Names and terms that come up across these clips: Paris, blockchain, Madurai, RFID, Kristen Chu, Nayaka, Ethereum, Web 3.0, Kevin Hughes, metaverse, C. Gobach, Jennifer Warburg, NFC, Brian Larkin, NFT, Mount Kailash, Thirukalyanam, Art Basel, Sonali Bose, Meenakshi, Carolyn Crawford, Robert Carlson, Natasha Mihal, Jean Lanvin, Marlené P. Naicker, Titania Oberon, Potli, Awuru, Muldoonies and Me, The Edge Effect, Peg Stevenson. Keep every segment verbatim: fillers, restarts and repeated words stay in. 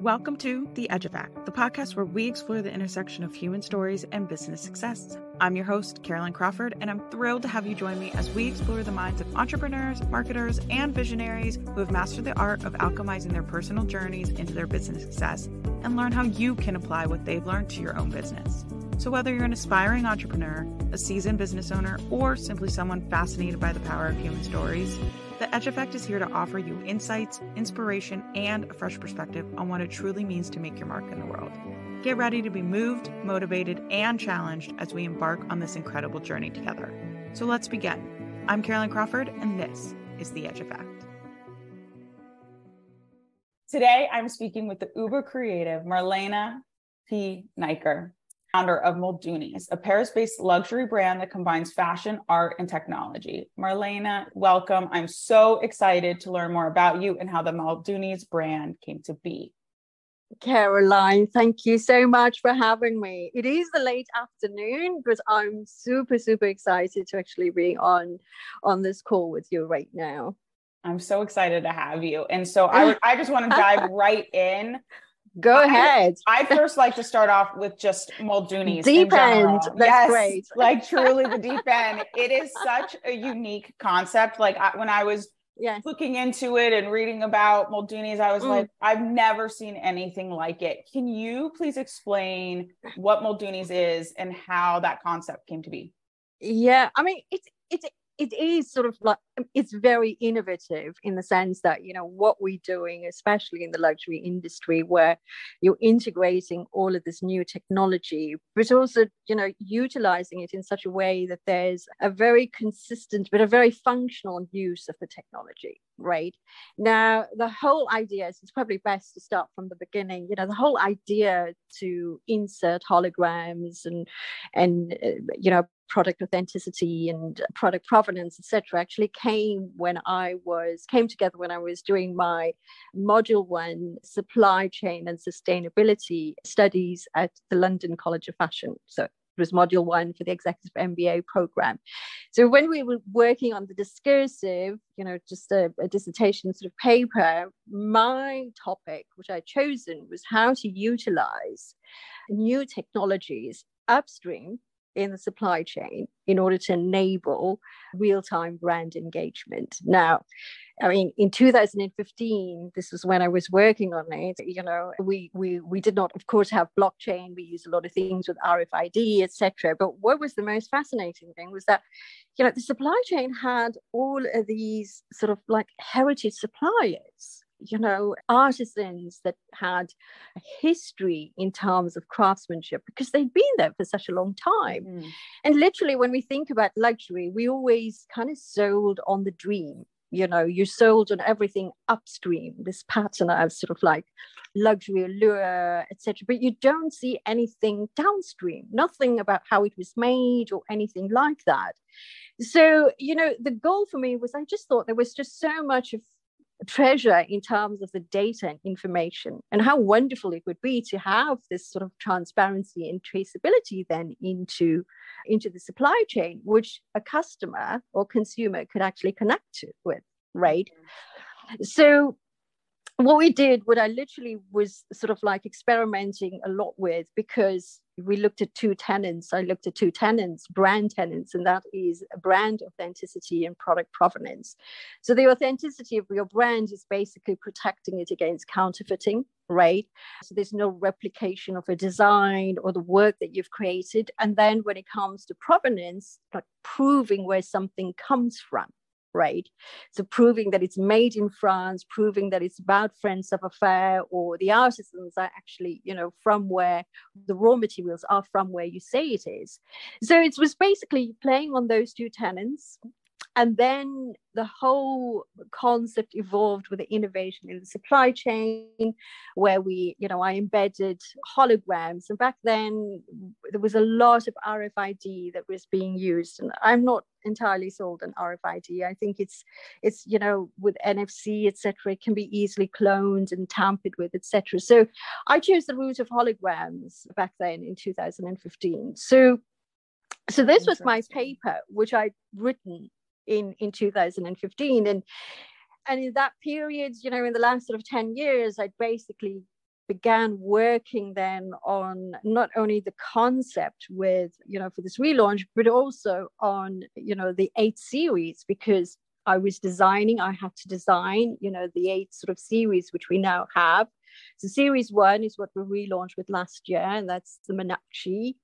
Welcome to The Edge Effect, the podcast where we explore the intersection of human stories and business success. I'm your host, Carolyn Crawford, and I'm thrilled to have you join me as we explore the minds of entrepreneurs, marketers, and visionaries who have mastered the art of alchemizing their personal journeys into their business success and learn how you can apply what they've learned to your own business. So whether you're an aspiring entrepreneur, a seasoned business owner, or simply someone fascinated by the power of human stories, The Edge Effect is here to offer you insights, inspiration, and a fresh perspective on what it truly means to make your mark in the world. Get ready to be moved, motivated, and challenged as we embark on this incredible journey together. So let's begin. I'm Carolyn Crawford, and this is The Edge Effect. Today, I'm speaking with the uber creative Marlené P. Naicker, founder of Muldoonies, a Paris-based luxury brand that combines fashion, art, and technology. Marlené, welcome. I'm so excited to learn more about you and how the Muldoonies brand came to be. Caroline, thank you so much for having me. It is the late afternoon, but I'm super, super excited to actually be on, on this call with you right now. I'm so excited to have you. And so I, would, I just want to dive right in. Go ahead. I, I'd first like to start off with just Muldoonies. Deep end. That's yes, great. Like truly the deep end. It is such a unique concept. Like I, when I was yes. looking into it and reading about Muldoonies, I was mm. like, I've never seen anything like it. Can you please explain what Muldoonies is and how that concept came to be? Yeah. I mean, it's, it's, It is sort of like, it's very innovative in the sense that, you know, what we're doing, especially in the luxury industry, where you're integrating all of this new technology, but also, you know, utilizing it in such a way that there's a very consistent, but a very functional use of the technology. Right now, the whole idea is it's probably best to start from the beginning. You know, the whole idea to insert holograms and and uh, you know, product authenticity and product provenance, et cetera, actually came when I was came together when I was doing my module one supply chain and sustainability studies at the London College of Fashion. So was module one for the executive M B A program. So when we were working on the discursive, you know, just a, a dissertation sort of paper, my topic, which I'd chosen, was how to utilize new technologies upstream in the supply chain in order to enable real-time brand engagement. Now, I mean, in two thousand fifteen, this was when I was working on it. You know, we we we did not, of course, have blockchain. We used a lot of things with R F I D, et cetera. But what was the most fascinating thing was that, you know, the supply chain had all of these sort of like heritage suppliers, you know, artisans that had a history in terms of craftsmanship because they'd been there for such a long time. Mm-hmm. And literally, when we think about luxury, we always kind of sold on the dream. You know, you sold on everything upstream, this pattern of sort of like luxury allure, et cetera. But you don't see anything downstream, nothing about how it was made or anything like that. So, you know, the goal for me was I just thought there was just so much of treasure in terms of the data and information, and how wonderful it would be to have this sort of transparency and traceability then into, into the supply chain, which a customer or consumer could actually connect to with, right? Mm-hmm. So what we did, what I literally was sort of like experimenting a lot with, because we looked at two tenants. I looked at two tenants, brand tenants, and that is brand authenticity and product provenance. So the authenticity of your brand is basically protecting it against counterfeiting, right? So there's no replication of a design or the work that you've created. And then when it comes to provenance, like proving where something comes from. Right. So proving that it's made in France, proving that it's about friends of affair, or the artisans are actually, you know, from where the raw materials are from where you say it is. So it was basically playing on those two tenets. And then the whole concept evolved with the innovation in the supply chain, where we, you know, I embedded holograms. And back then, there was a lot of R F I D that was being used. And I'm not entirely sold on R F I D. I think it's, it's you know, with N F C, et cetera, it can be easily cloned and tampered with, et cetera. So I chose the route of holograms back then in two thousand fifteen. So, so this was my paper, which I'd written in in two thousand fifteen, and and in that period, you know, in the last sort of ten years, I'd basically began working then on not only the concept with, you know, for this relaunch, but also on, you know, the eight series, because I was designing, I had to design, you know, the eight sort of series, which we now have. So series one is what we relaunched with last year, and that's the Meenakshi.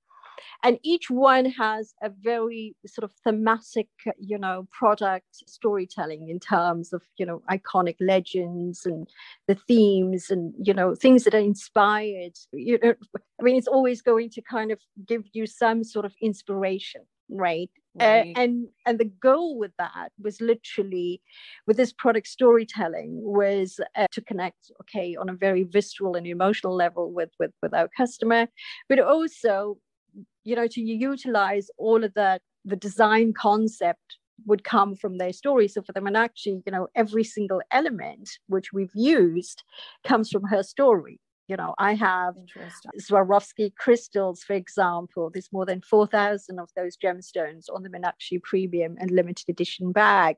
And each one has a very sort of thematic, you know, product storytelling in terms of, you know, iconic legends and the themes and, you know, things that are inspired. You know, I mean, it's always going to kind of give you some sort of inspiration, right? right. Uh, and and the goal with that was literally, with this product storytelling, was uh, to connect, okay, on a very visceral and emotional level with with, with our customer, but also, you know, to utilize all of that, the design concept would come from their story. So for the Meenakshi, you know, every single element which we've used comes from her story. You know, I have Swarovski crystals, for example. There's more than four thousand of those gemstones on the Meenakshi premium and limited edition bag.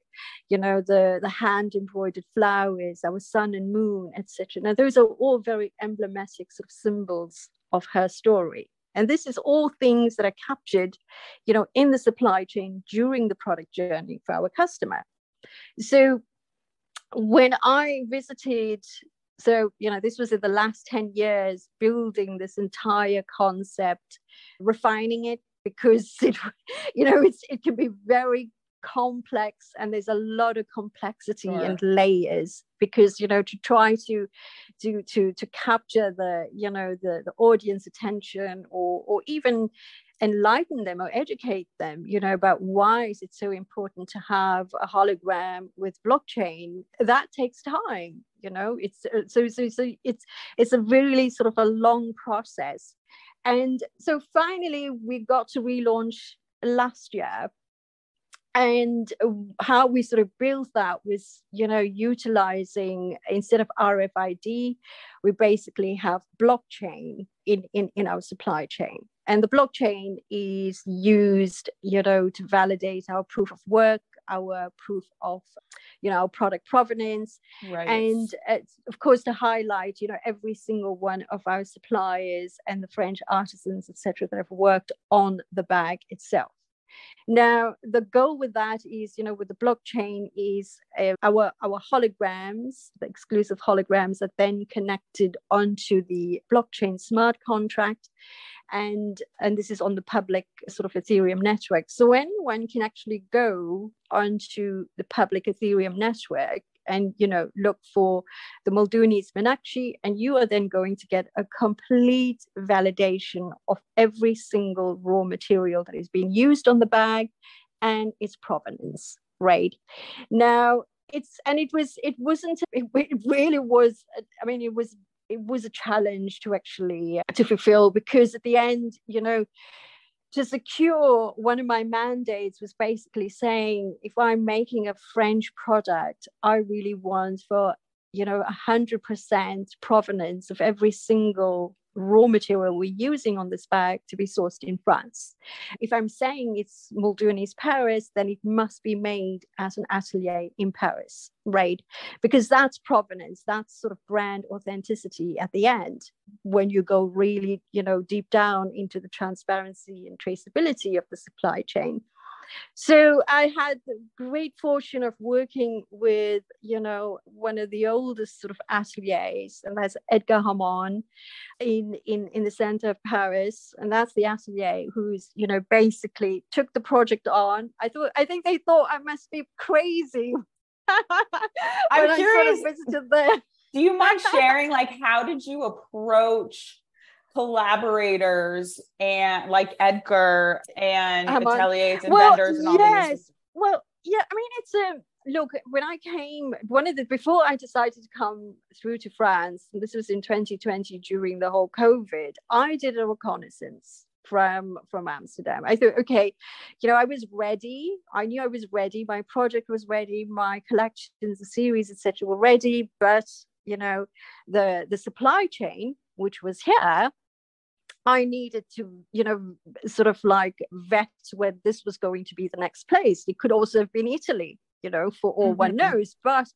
You know, the, the hand-embroidered flowers, our sun and moon, et cetera. Now, those are all very emblematic sort of symbols of her story. And this is all things that are captured, you know, in the supply chain during the product journey for our customer. So when I visited, so, you know, this was in the last ten years, building this entire concept, refining it, because, it, you know, it's, it can be very complex, and there's a lot of complexity yeah. and layers, because, you know, to try to to to to capture the, you know, the, the audience attention, or or even enlighten them or educate them, you know, about why is it so important to have a hologram with blockchain, that takes time. You know, it's so so so it's it's a really sort of a long process. And so finally we got to relaunch last year. And how we sort of built that was, you know, utilizing, instead of R F I D, we basically have blockchain in, in, in our supply chain. And the blockchain is used, you know, to validate our proof of work, our proof of, you know, our product provenance. Right. And uh, of course, to highlight, you know, every single one of our suppliers and the French artisans, et cetera, that have worked on the bag itself. Now, the goal with that is, you know, with the blockchain is uh, our, our holograms, the exclusive holograms are then connected onto the blockchain smart contract. And, and this is on the public sort of Ethereum network. So anyone can actually go onto the public Ethereum network and, you know, look for the Muldoonies Meenakshi, and you are then going to get a complete validation of every single raw material that is being used on the bag and its provenance, right? Now, it's, and it was, it wasn't, it really was, I mean, it was, it was a challenge to actually, to fulfill, because at the end, you know, to secure one of my mandates was basically saying, if I'm making a French product, I really want for, you know, one hundred percent provenance of every single raw material we're using on this bag to be sourced in France. If I'm saying it's Muldoonies Paris, then it must be made at an atelier in Paris, right? Because that's provenance, that's sort of brand authenticity at the end, when you go really, you know, deep down into the transparency and traceability of the supply chain. So I had the great fortune of working with, you know, one of the oldest sort of ateliers, and that's Edgar Hamon in, in, in the center of Paris. And that's the atelier who's, you know, basically took the project on. I thought, I think they thought I must be crazy. I'm curious. Sort of visited there. Do you mind sharing, like, how did you approach collaborators and like Edgar and um, ateliers and well, vendors and all yes. these? Well, yeah, I mean, it's a, look, when I came, one of the, before I decided to come through to France, and this was in twenty twenty during the whole COVID, I did a reconnaissance from, from Amsterdam. I thought, okay, you know, I was ready. I knew I was ready. My project was ready. My collections, the series, et cetera, were ready. But, you know, the, the supply chain, which was here, I needed to, you know, sort of like vet where this was going to be the next place. It could also have been Italy, you know, for all mm-hmm. one knows. But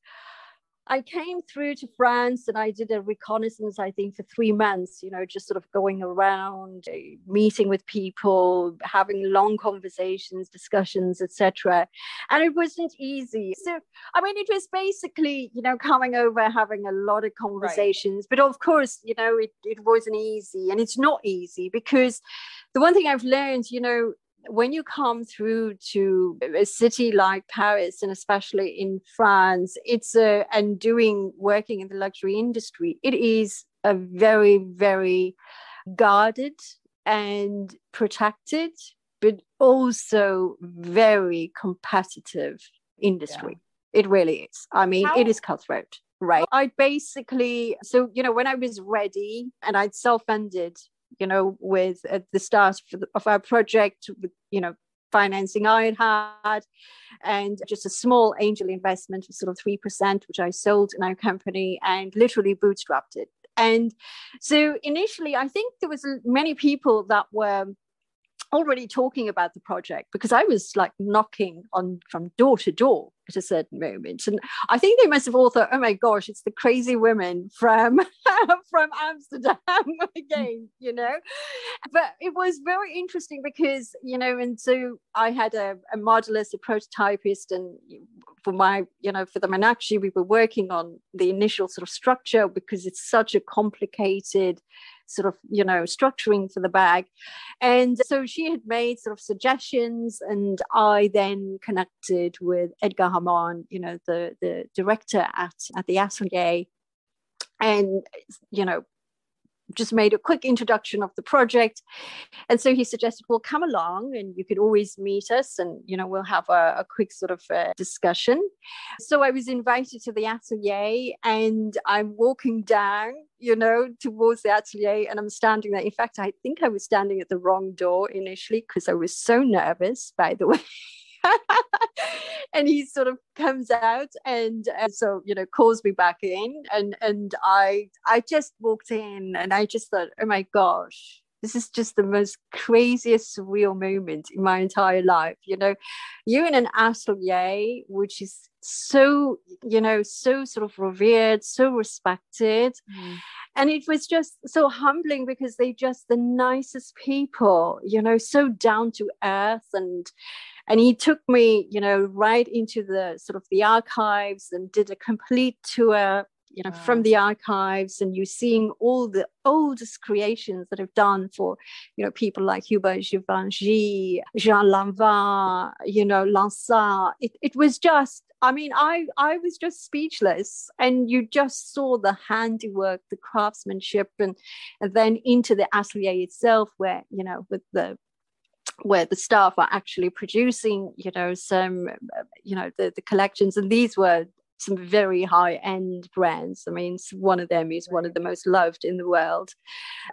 I came through to France and I did a reconnaissance, I think, for three months, you know, just sort of going around, meeting with people, having long conversations, discussions, et cetera. And it wasn't easy. So, I mean, it was basically, you know, coming over, having a lot of conversations. Right. But of course, you know, it, it wasn't easy. And it's not easy because the one thing I've learned, you know, when you come through to a city like Paris, and especially in France, it's a, and doing, working in the luxury industry, it is a very, very guarded and protected, but also very competitive industry. Yeah. It really is. I mean, How- it is cutthroat, right? I basically, so, you know, when I was ready and I'd self-funded, you know, with at the start of our project, with, you know, financing I had had and just a small angel investment of sort of three percent, which I sold in our company and literally bootstrapped it. And so initially, I think there was many people that were already talking about the project because I was like knocking on from door to door at a certain moment. And I think they must have all thought, oh my gosh, it's the crazy women from, from Amsterdam again, you know. But it was very interesting because, you know, and so I had a, a modelist, a prototypist, and for my, you know, for the Meenakshi, we were working on the initial sort of structure because it's such a complicated sort of, you know, structuring for the bag. And so she had made sort of suggestions, and I then connected with Edgar Hamon, you know, the, the director at, at the atelier, and, you know, just made a quick introduction of the project. And so he suggested, well, come along and you could always meet us and, you know, we'll have a, a quick sort of uh, discussion. So I was invited to the atelier and I'm walking down, you know, towards the atelier, and I'm standing there. In fact, I think I was standing at the wrong door initially because I was so nervous, by the way. And he sort of comes out and, and so, you know, calls me back in, and and I I just walked in and I just thought, oh my gosh, this is just the most craziest surreal moment in my entire life. You know, you're in an atelier which is so, you know, so sort of revered, so respected. Mm. And it was just so humbling because they just the nicest people, you know, so down to earth. And And he took me, you know, right into the sort of the archives and did a complete tour, you know, wow. from the archives. And you're seeing all the oldest creations that have done for, you know, people like Hubert Givenchy, Jean Lanvin, you know, Lansard. It, it was just, I mean, I, I was just speechless. And you just saw the handiwork, the craftsmanship, and, and then into the atelier itself where, you know, with the, where the staff are actually producing, you know, some, you know, the, the collections. And these were some very high-end brands. I mean, one of them is one of the most loved in the world.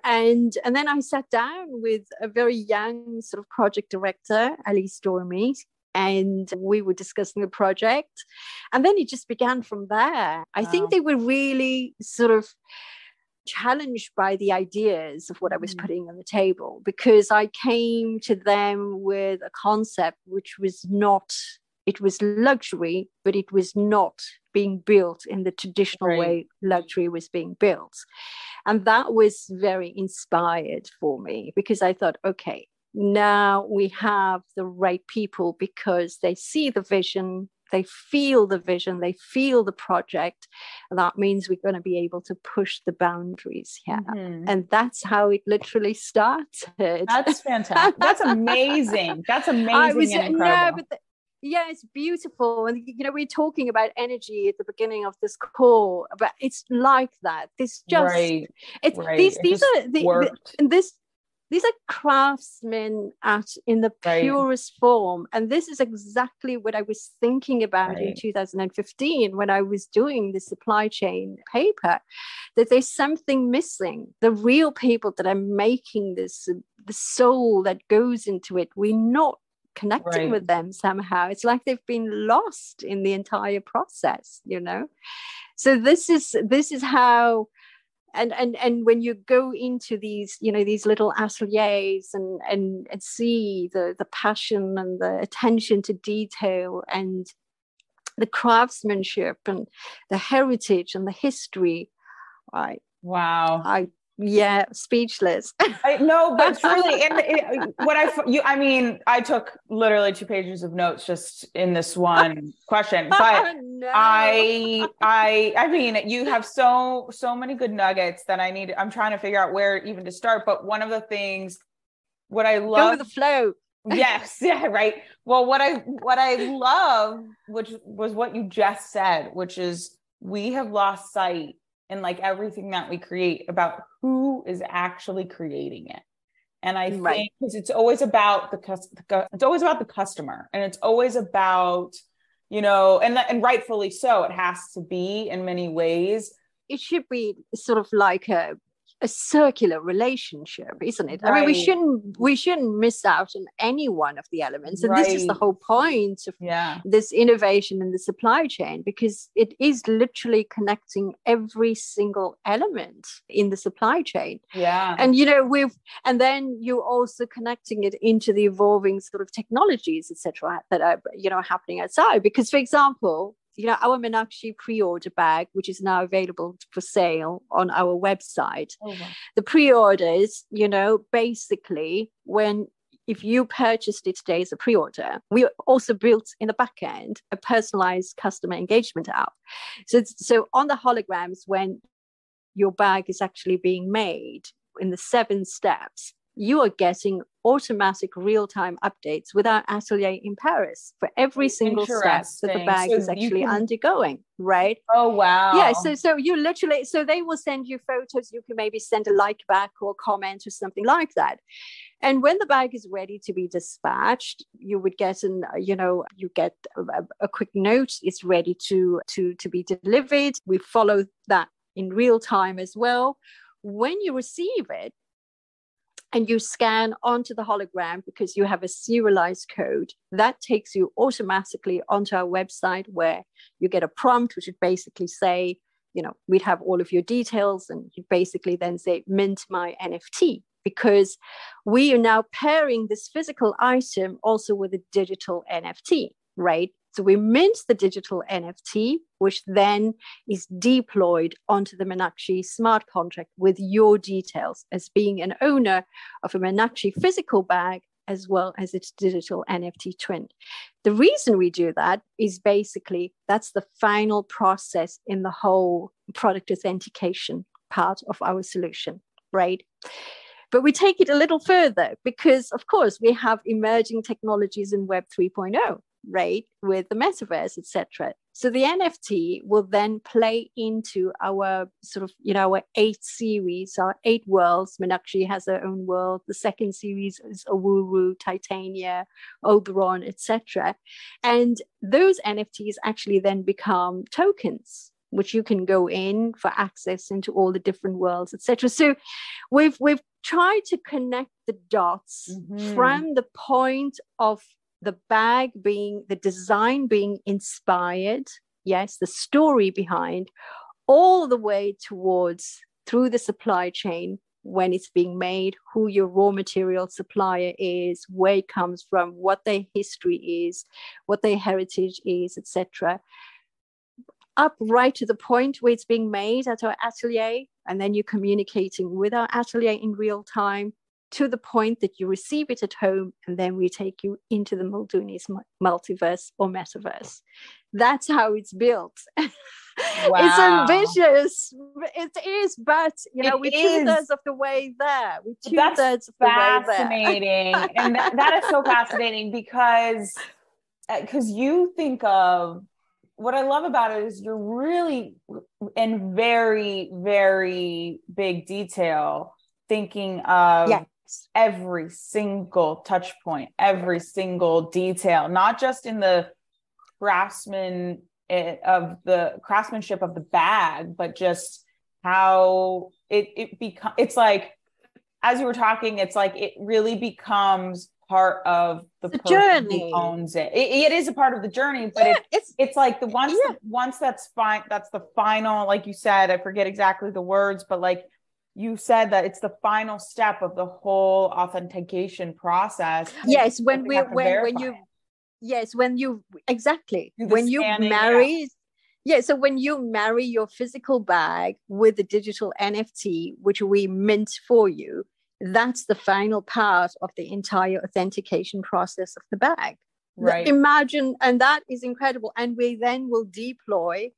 And and then I sat down with a very young sort of project director, Elise Dormi, and we were discussing the project. And then it just began from there. I wow. think they were really sort of challenged by the ideas of what I was putting on the table, because I came to them with a concept which was not, it was luxury, but it was not being built in the traditional right. way luxury was being built. And that was very inspired for me because I thought, okay, now we have the right people because they see the vision, they feel the vision, they feel the project. And that means we're going to be able to push the boundaries here. Mm-hmm. And that's how it literally started. That's fantastic. That's amazing. That's amazing I was, and incredible. No, but the, yeah, it's beautiful. And, you know, we're talking about energy at the beginning of this call, but it's like that. This just, right. it's right. these, it these just are, the, the, this, These are craftsmen at in the purest right. form. And this is exactly what I was thinking about right. in two thousand fifteen when I was doing the supply chain paper, that there's something missing. The real people that are making this, the soul that goes into it, we're not connecting right. with them somehow. It's like they've been lost in the entire process, you know? So this is this is how... And and and when you go into these, you know, these little ateliers and and, and see the, the passion and the attention to detail and the craftsmanship and the heritage and the history. I, wow. I, yeah, speechless. I, no, but truly, and it, what I, you, I mean, I took literally two pages of notes just in this one question, but oh, no. I, I, I mean, you have so, so many good nuggets that I need. I'm trying to figure out where even to start, but one of the things, what I love. Go with the flow. Yes. Yeah. Right. Well, what I, what I love, which was what you just said, which is we have lost sight in like everything that we create about who is actually creating it. And I right. think because it's always about the, cu- it's always about the customer, and it's always about, you know, and, and rightfully so, it has to be in many ways. It should be sort of like a, a circular relationship, isn't it? Right. I mean, we shouldn't, we shouldn't miss out on any one of the elements. And right. this is the whole point of yeah. this innovation in the supply chain, because it is literally connecting every single element in the supply chain. Yeah. And, you know, we've, and then you're also connecting it into the evolving sort of technologies, et cetera, that are, you know, happening outside. Because, for example, you know, our Meenakshi pre-order bag, which is now available for sale on our website. Oh, wow. The pre-orders, you know, basically when, if you purchased it today as a pre-order, we also built in the back end a personalized customer engagement app. So, it's, so on the holograms, when your bag is actually being made in the seven steps, you are getting automatic real-time updates with our atelier in Paris for every single step that the bag so is actually can... undergoing, right? Oh, wow. Yeah, so so you literally, so they will send you photos. You can maybe send a like back or comment or something like that. And when the bag is ready to be dispatched, you would get an, you know, you get a, a quick note. It's ready to, to, to be delivered. We follow that in real time as well. When you receive it, and you scan onto the hologram because you have a serialized code that takes you automatically onto our website, where you get a prompt, which would basically say, you know, we'd have all of your details, and you basically then say, mint my N F T, because we are now pairing this physical item also with a digital N F T, right? So we mint the digital N F T, which then is deployed onto the Meenakshi smart contract with your details as being an owner of a Meenakshi physical bag as well as its digital N F T twin. The reason we do that is basically that's the final process in the whole product authentication part of our solution, right? But we take it a little further because, of course, we have emerging technologies in Web three point oh. Right, with the metaverse, et cetera. So the N F T will then play into our sort of, you know, our eight series, our eight worlds. Meenakshi has her own world. The second series is Awuru, Titania, Oberon, et cetera. And those N F Ts actually then become tokens, which you can go in for access into all the different worlds, et cetera. So we've we've tried to connect the dots mm-hmm. from the point of the bag being, the design being inspired, yes, the story behind, all the way towards through the supply chain when it's being made, who your raw material supplier is, where it comes from, what their history is, what their heritage is, et cetera. Up right to the point where it's being made at our atelier, and then you're communicating with our atelier in real time, to the point that you receive it at home, and then we take you into the Muldoonies multiverse or metaverse. That's how it's built. Wow. It's ambitious. It is, but you know, it we're is. two-thirds of the way there. We're two-thirds of the way there. Fascinating. And th- that is so fascinating because because you think of, what I love about it is you're really in very, very big detail thinking of yes. every single touch point, every single detail, not just in the craftsman of the craftsmanship of the bag, but just how it, it becomes, it's like, as you were talking, it's like, it really becomes part of the, the person journey. Who owns it. it. It is a part of the journey, but yeah, it, it's, it's like the once, yeah. the, once that's fine, that's the final, like you said, I forget exactly the words, but like, you said that it's the final step of the whole authentication process. Yes, when we when, when you Yes, when you, exactly. When you marry, yeah. yeah, so when you marry your physical bag with the digital N F T, which we mint for you, that's the final part of the entire authentication process of the bag. Right. Imagine, and that is incredible. And we then will deploy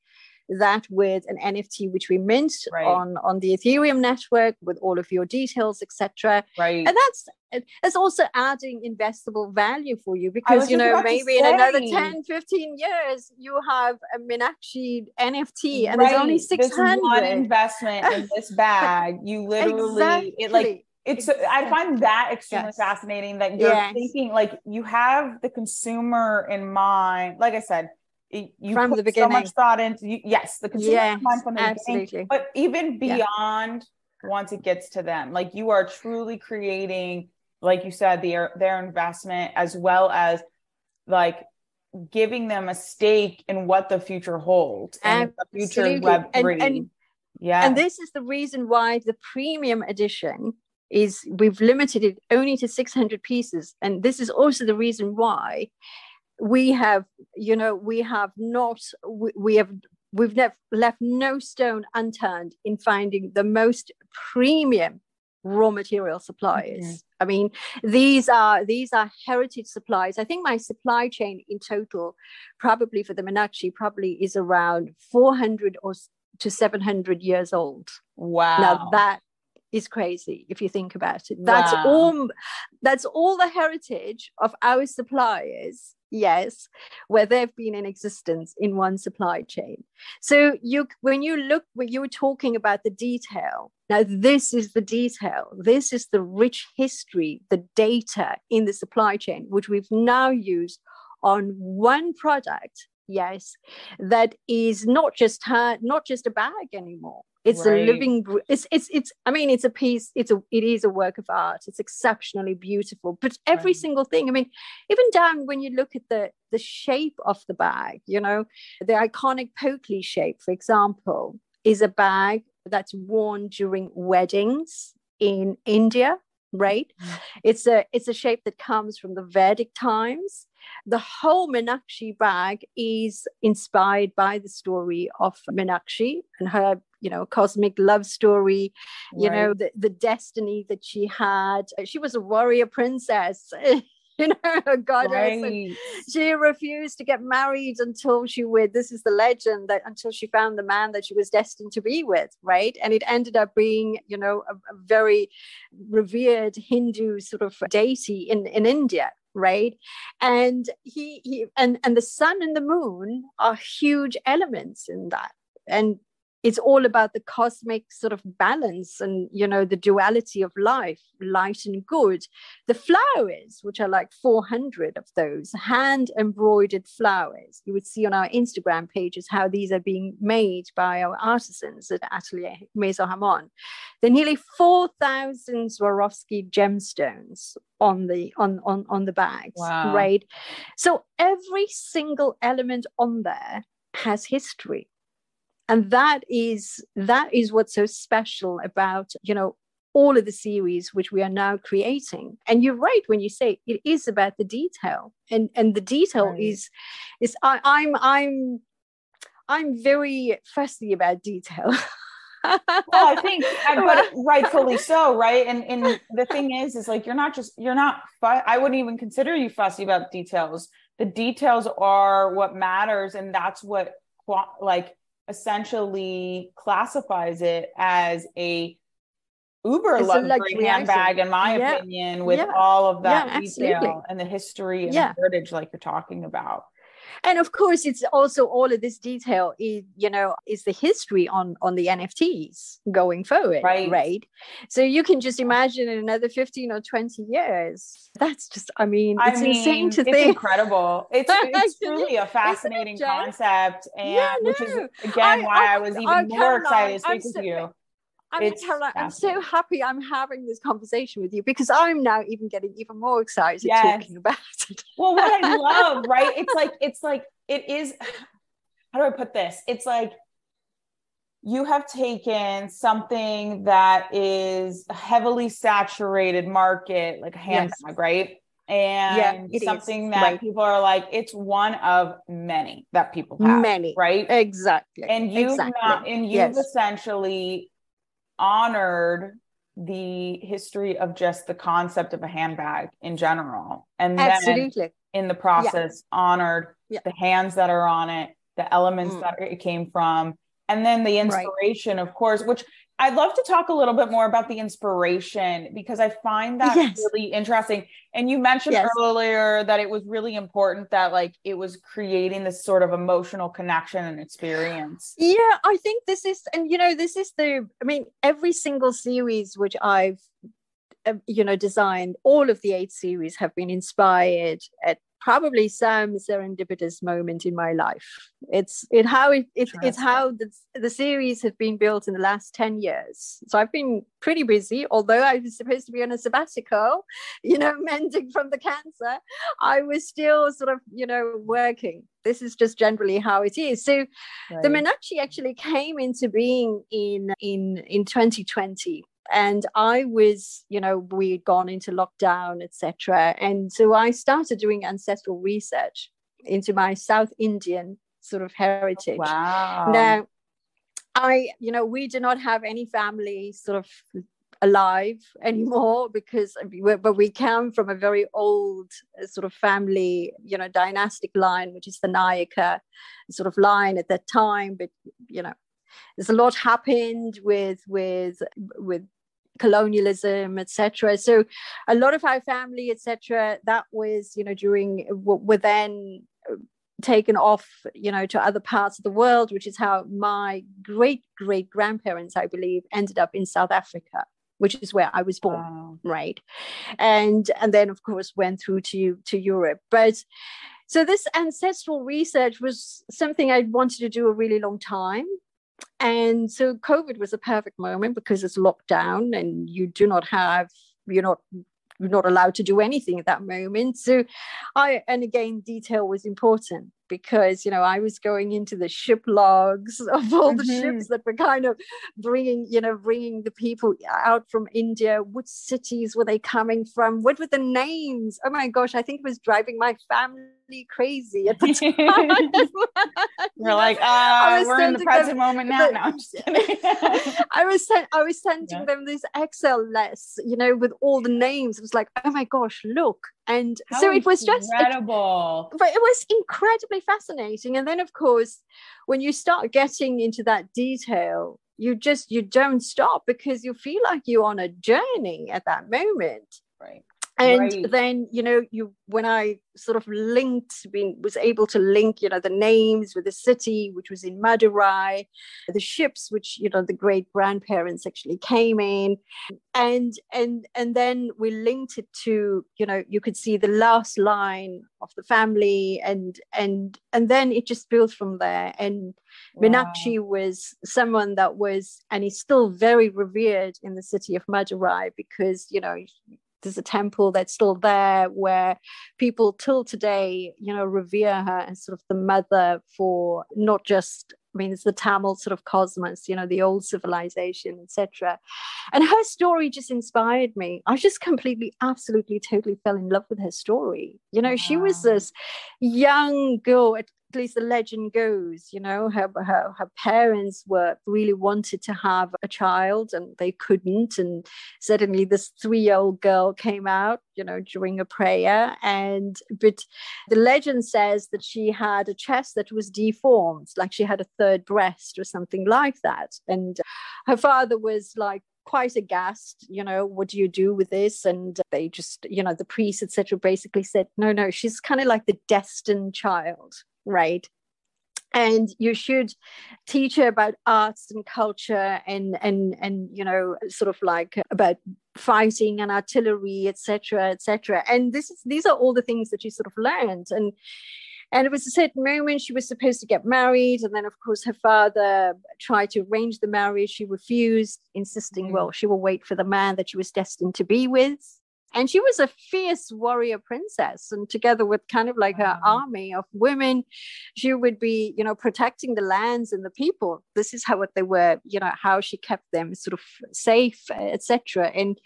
that with an N F T which we mint right. on on the Ethereum network with all of your details, et cetera. Right, and that's that's also adding investable value for you, because you know maybe in another ten, fifteen years you have a Meenakshi N F T and right. there's only six hundred. This one investment in this bag, you literally exactly. it like it's. Exactly. I find that extremely yes. fascinating that you're yes. thinking like you have the consumer in mind. Like I said. You from put the beginning. So much thought into you, yes, the consumer yes, from the absolutely. Beginning, but even beyond yeah. once it gets to them, like you are truly creating, like you said, their their investment as well as like giving them a stake in what the future holds and the future Web three. And, and, yeah, and this is the reason why the premium edition is we've limited it only to six hundred pieces, and this is also the reason why. We have, you know, we have not, we, we have, we've left, left no stone unturned in finding the most premium raw material suppliers. Okay. I mean, these are, these are heritage supplies. I think my supply chain in total, probably for the Meenakshi, probably is around four hundred or to seven hundred years old. Wow. Now that is crazy if you think about it. That's wow. all, that's all the heritage of our suppliers. Yes, where they've been in existence in one supply chain. So you, when you look, when you were talking about the detail, now this is the detail. This is the rich history, the data in the supply chain, which we've now used on one product. Yes, that is not just her, not just a bag anymore. It's right. a living. It's it's it's. I mean, it's a piece. It's a. It is a work of art. It's exceptionally beautiful. But every right. single thing. I mean, even down when you look at the the shape of the bag. You know, the iconic Poakley shape, for example, is a bag that's worn during weddings in India. Right. Mm. It's a it's a shape that comes from the Vedic times. The whole Meenakshi bag is inspired by the story of Meenakshi and her, you know, cosmic love story, you right. know, the, the destiny that she had. She was a warrior princess, you know, a goddess. Right. And she refused to get married until she would, this is the legend, that until she found the man that she was destined to be with, right? And it ended up being, you know, a, a very revered Hindu sort of deity in, in India. Right. And he, he and, and the sun and the moon are huge elements in that. And it's all about the cosmic sort of balance and, you know, the duality of life, light and good. The flowers, which are like four hundred of those hand embroidered flowers, you would see on our Instagram pages how these are being made by our artisans at Atelier Maison Hamon. There are nearly four thousand Swarovski gemstones on the on on on the bags, wow. right? So every single element on there has history. And that is that is what's so special about, you know, all of the series which we are now creating. And you're right when you say it is about the detail. And and the detail right. is is I, I'm I'm I'm very fussy about detail. Well, I think, but rightfully so, right? And and the thing is, is like you're not just you're not. I wouldn't even consider you fussy about details. The details are what matters, and that's what like essentially classifies it as a uber it's luxury a handbag, in my yeah. opinion, with yeah. all of that yeah, detail absolutely. And the history and yeah. the heritage, like you're talking about. And of course, it's also all of this detail is, you know, is the history on, on the N F Ts going forward, right. right? So you can just imagine in another fifteen or twenty years, that's just, I mean, it's I mean, insane to it's think. It's incredible. It's, it's really a fascinating concept. And yeah, no. which is, again, I, why I, I was even I, more excited to speak with so, you. I mean, Caroline, I'm so happy I'm having this conversation with you because I'm now even getting even more excited yes. talking about it. Well, what I love, right? It's like, it's like, it is, how do I put this? It's like, you have taken something that is a heavily saturated market, like a handbag, yes. right? and yeah, something is. that right. people are like, it's one of many that people have. Many. Right. Exactly. And you've, exactly. not, and you've yes. essentially honored the history of just the concept of a handbag in general. And Absolutely. then in the process yeah. honored yeah. the hands that are on it, the elements mm. that it came from, and then the inspiration, right. of course, which I'd love to talk a little bit more about the inspiration, because I find that yes. really interesting. And you mentioned yes. earlier that it was really important that like it was creating this sort of emotional connection and experience. Yeah, I think this is, and you know, this is the, I mean, every single series which I've, uh, you know, designed, all of the eight series have been inspired at probably some serendipitous moment in my life. It's it how it, it it's how the, the series have been built in the last ten years. So I've been pretty busy, although I was supposed to be on a sabbatical, you know, mending from the cancer. I was still sort of, you know, working. This is just generally how it is. So right. the Meenakshi actually came into being in in in twenty twenty. And I was, you know, we'd gone into lockdown, et cetera. And so I started doing ancestral research into my South Indian sort of heritage. Wow. Now, I, you know, we do not have any family sort of alive anymore, because, but we come from a very old sort of family, you know, dynastic line, which is the Nayaka sort of line at that time. But, you know, there's a lot happened with with with colonialism, et cetera. So a lot of our family, et cetera, that was, you know, during, were then taken off, you know, to other parts of the world, which is how my great great grandparents, I believe, ended up in South Africa, which is where I was born, wow. right? And and then of course went through to to Europe, but. So this ancestral research was something I wanted to do a really long time. And so COVID was a perfect moment, because it's lockdown and you do not have, you're not, you're not allowed to do anything at that moment. So I, and again, detail was important, because, you know, I was going into the ship logs of all mm-hmm. the ships that were kind of bringing, you know, bringing the people out from India. What cities were they coming from? What were the names? Oh my gosh, I think it was driving my family crazy at the time. You're like, uh, we're in the present them, moment now. The, no, I'm just kidding. I was, I was sending yeah. them this Excel list, you know, with all the names. It was like, oh my gosh, look. And How so it was just incredible. It, but it was incredibly fascinating. And then, of course, when you start getting into that detail, you just you don't stop, because you feel like you're on a journey at that moment. Right. And right. then, you know, you when I sort of linked, been, was able to link, you know, the names with the city, which was in Madurai, the ships, which, you know, the great grandparents actually came in. And and and then we linked it to, you know, you could see the last line of the family. And and and then it just built from there. And wow. Meenakshi was someone that was, and is still very revered in the city of Madurai, because, you know, there's a temple that's still there where people till today, you know, revere her as sort of the mother for not just, I mean, it's the Tamil sort of cosmos, you know, the old civilization, et cetera. And her story just inspired me. I just completely, absolutely, totally fell in love with her story. You know, wow. she was this young girl, at least the legend goes, you know, her, her her parents were really wanted to have a child and they couldn't. And suddenly this three-year-old girl came out, you know, during a prayer. And but the legend says that she had a chest that was deformed, like she had a third breast or something like that. And her father was like quite aghast, you know, what do you do with this? And they just, you know, the priest, et cetera, basically said, no, no, she's kind of like the destined child, right? And you should teach her about arts and culture and and and you know, sort of like about fighting and artillery, et cetera, et cetera. And this is these are all the things that she sort of learned. And And it was a certain moment she was supposed to get married. And then, of course, her father tried to arrange the marriage. She refused, insisting, mm-hmm. well, she will wait for the man that she was destined to be with. And she was a fierce warrior princess. And together with kind of like wow. her army of women, she would be, you know, protecting the lands and the people. This is how what they were, you know, how she kept them sort of safe, et cetera. And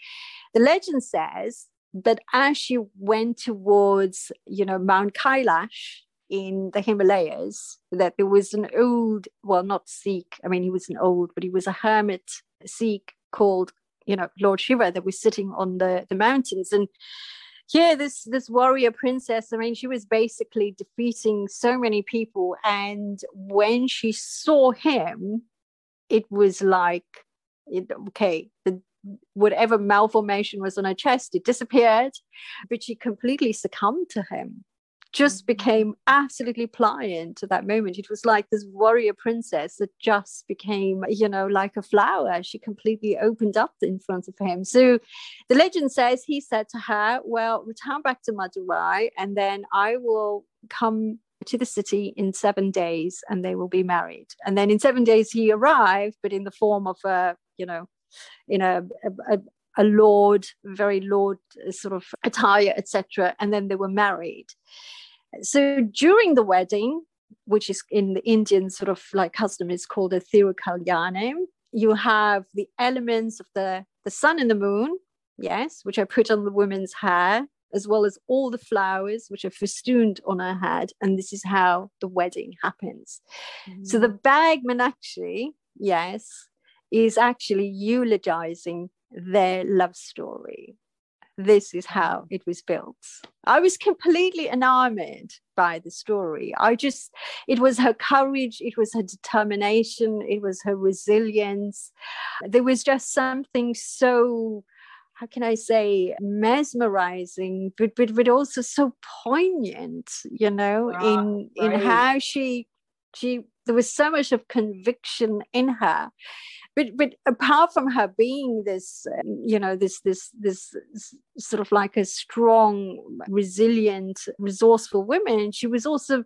the legend says But as she went towards, you know, Mount Kailash in the Himalayas, that there was an old, well, not Sikh, I mean, he was an old, but he was a hermit Sikh called, you know, Lord Shiva, that was sitting on the, the mountains. And yeah, this this warrior princess, I mean, she was basically defeating so many people. And when she saw him, it was like, it, okay, the, whatever malformation was on her chest, it disappeared, but she completely succumbed to him, just became absolutely pliant to that moment. It was like this warrior princess that just became, you know, like a flower. She completely opened up in front of him. So the legend says he said to her, well, return back to Madurai and then I will come to the city in seven days and they will be married. And then in seven days he arrived, but in the form of a, you know, in a, a, a lord, very lord sort of attire, et cetera. And then they were married. So during the wedding, which is in the Indian sort of like custom is called a Thirukalyanam, you have the elements of the, the sun and the moon, yes, which I put on the woman's hair, as well as all the flowers which are festooned on her head. And this is how the wedding happens. Mm-hmm. So the bag Meenakshi, yes, is actually eulogizing their love story. This is how it was built. I was completely enamored by the story. I just, it was her courage, it was her determination, it was her resilience. There was just something so, how can I say, mesmerizing, but but, but also so poignant, you know, wow, in, right. in how she, she, there was so much of conviction in her. But but apart from her being this, you know, this this this sort of like a strong, resilient, resourceful woman, she was also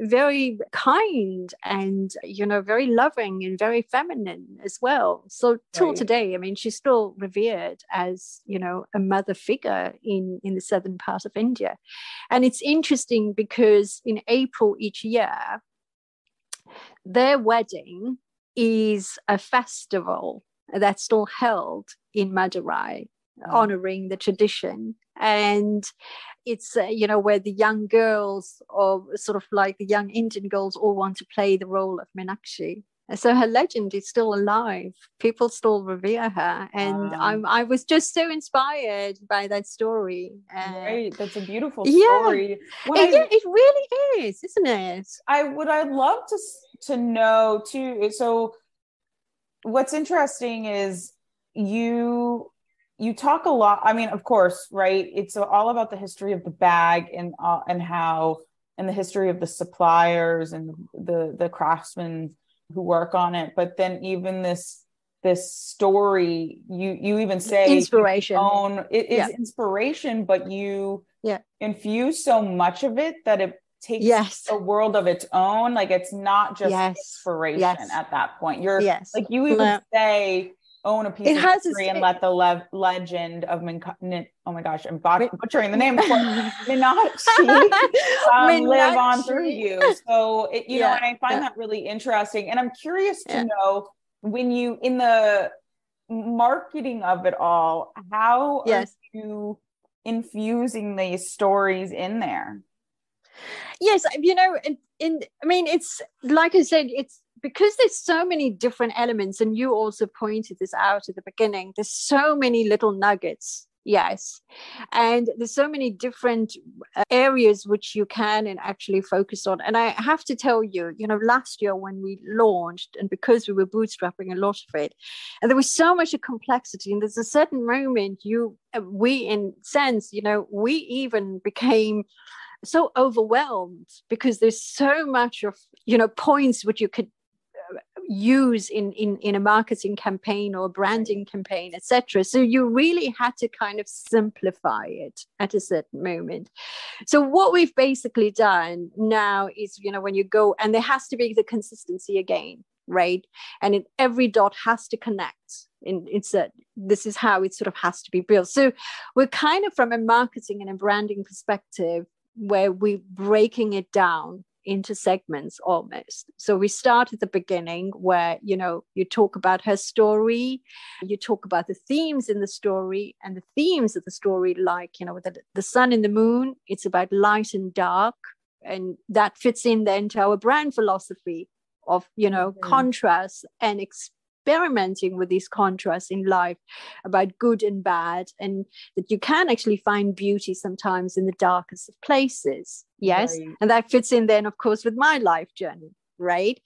very kind and, you know, very loving and very feminine as well. So till right. today, I mean, she's still revered as, you know, a mother figure in, in the southern part of India. And it's interesting because in April each year, their wedding is a festival that's still held in Madurai, oh. honoring the tradition. And it's, uh, you know, where the young girls, or sort of like the young Indian girls, all want to play the role of Meenakshi. So her legend is still alive. People still revere her. And wow. I'm, I was just so inspired by that story. Uh, Great. That's a beautiful story. Yeah. It, I, yeah, it really is, isn't it? I would, I'd love to, to know too. So what's interesting is you, you talk a lot. I mean, of course, right. It's all about the history of the bag and, uh, and how, and the history of the suppliers and the, the craftsmen who work on it, but then even this this story, you you even say inspiration own, it is yeah. inspiration, but you yeah. infuse so much of it that it takes yes. a world of its own. Like it's not just yes. inspiration yes. at that point. You're yes. like you even Le- say own a piece it of has history and let the le- legend of Min- Min- oh my gosh, I'm butchering the name Meenakshi um, live on through you. So it, you yeah, know, and I find yeah. that really interesting. And I'm curious to yeah. know when you in the marketing of it all, how yes. are you infusing these stories in there? Yes, you know, in, in I mean, it's like I said, it's. Because there's so many different elements, and you also pointed this out at the beginning, there's so many little nuggets, yes. And there's so many different areas which you can and actually focus on. And I have to tell you, you know, last year when we launched, and because we were bootstrapping a lot of it, and there was so much of complexity, and there's a certain moment you, we in sense, you know, we even became so overwhelmed because there's so much of, you know, points which you could use in, in, in a marketing campaign or branding campaign, et cetera. So you really had to kind of simplify it at a certain moment. So what we've basically done now is, you know, when you go, and there has to be the consistency again, right? And in every dot has to connect. In, it's a, this is how it sort of has to be built. So we're kind of from a marketing and a branding perspective where we're breaking it down into segments almost. So we start at the beginning where, you know, you talk about her story, you talk about the themes in the story, and the themes of the story, like, you know, the, the sun and the moon, it's about light and dark. And that fits in then to our brand philosophy of, you know, mm-hmm. contrast and experience. Experimenting with these contrasts in life about good and bad, and that you can actually find beauty sometimes in the darkest of places. Yes. Right. And that fits in then, of course, with my life journey. Right.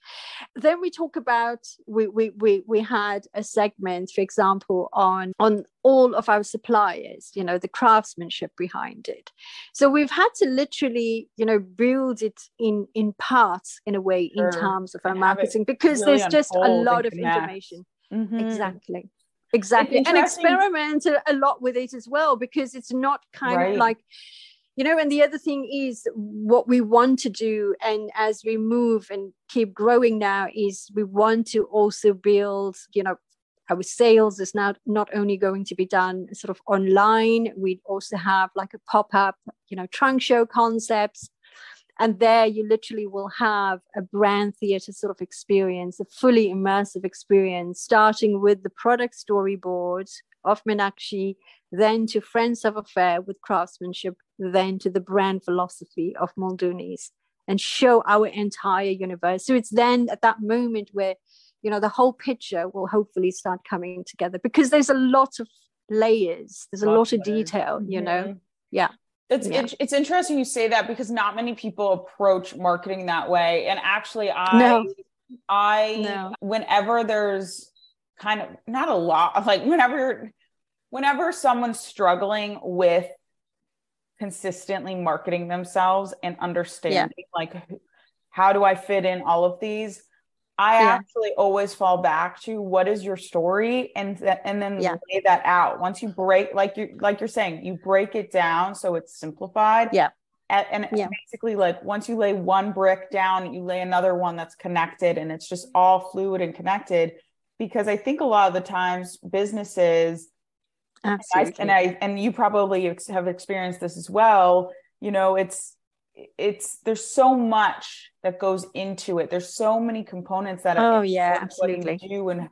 Then we talk about, we we we we had a segment, for example, on on all of our suppliers, you know, the craftsmanship behind it. So we've had to literally, you know, build it in in parts, in a way, sure. in terms of our marketing, because really there's just a lot of information. Mm-hmm. Exactly. Exactly. And experiment a lot with it as well, because it's not kind right. of like, you know, and the other thing is what we want to do, and as we move and keep growing now, is we want to also build, you know, our sales is now not only going to be done sort of online, we'd also have like a pop-up, you know, trunk show concepts. And there you literally will have a brand theater sort of experience, a fully immersive experience, starting with the product storyboard of Meenakshi, then to Friends of Affair with craftsmanship, then to the brand philosophy of Muldoonies, and show our entire universe. So it's then at that moment where, you know, the whole picture will hopefully start coming together, because there's a lot of layers. There's a lot, lot of layers. detail, you mm-hmm. know? Yeah. It's yeah. it's interesting you say that, because not many people approach marketing that way. And actually I, no. I, no. whenever there's kind of not a lot of like, whenever, whenever someone's struggling with consistently marketing themselves and understanding, yeah. like, how do I fit in all of these? I yeah. actually always fall back to what is your story, and th- and then yeah. lay that out. Once you break, like you like you're saying, you break it down so it's simplified. Yeah, and, and yeah. basically, like, once you lay one brick down, you lay another one that's connected, and it's just all fluid and connected. Because I think a lot of the times businesses, absolutely, and I, and, I, and you probably ex- have experienced this as well. You know, it's it's there's so much that goes into it. There's so many components that oh yeah absolutely do, and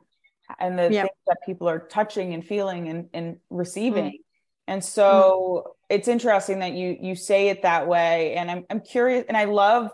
and the yep. things that people are touching and feeling and, and receiving. Mm. And so mm. it's interesting that you you say it that way. And I'm I'm curious, and I love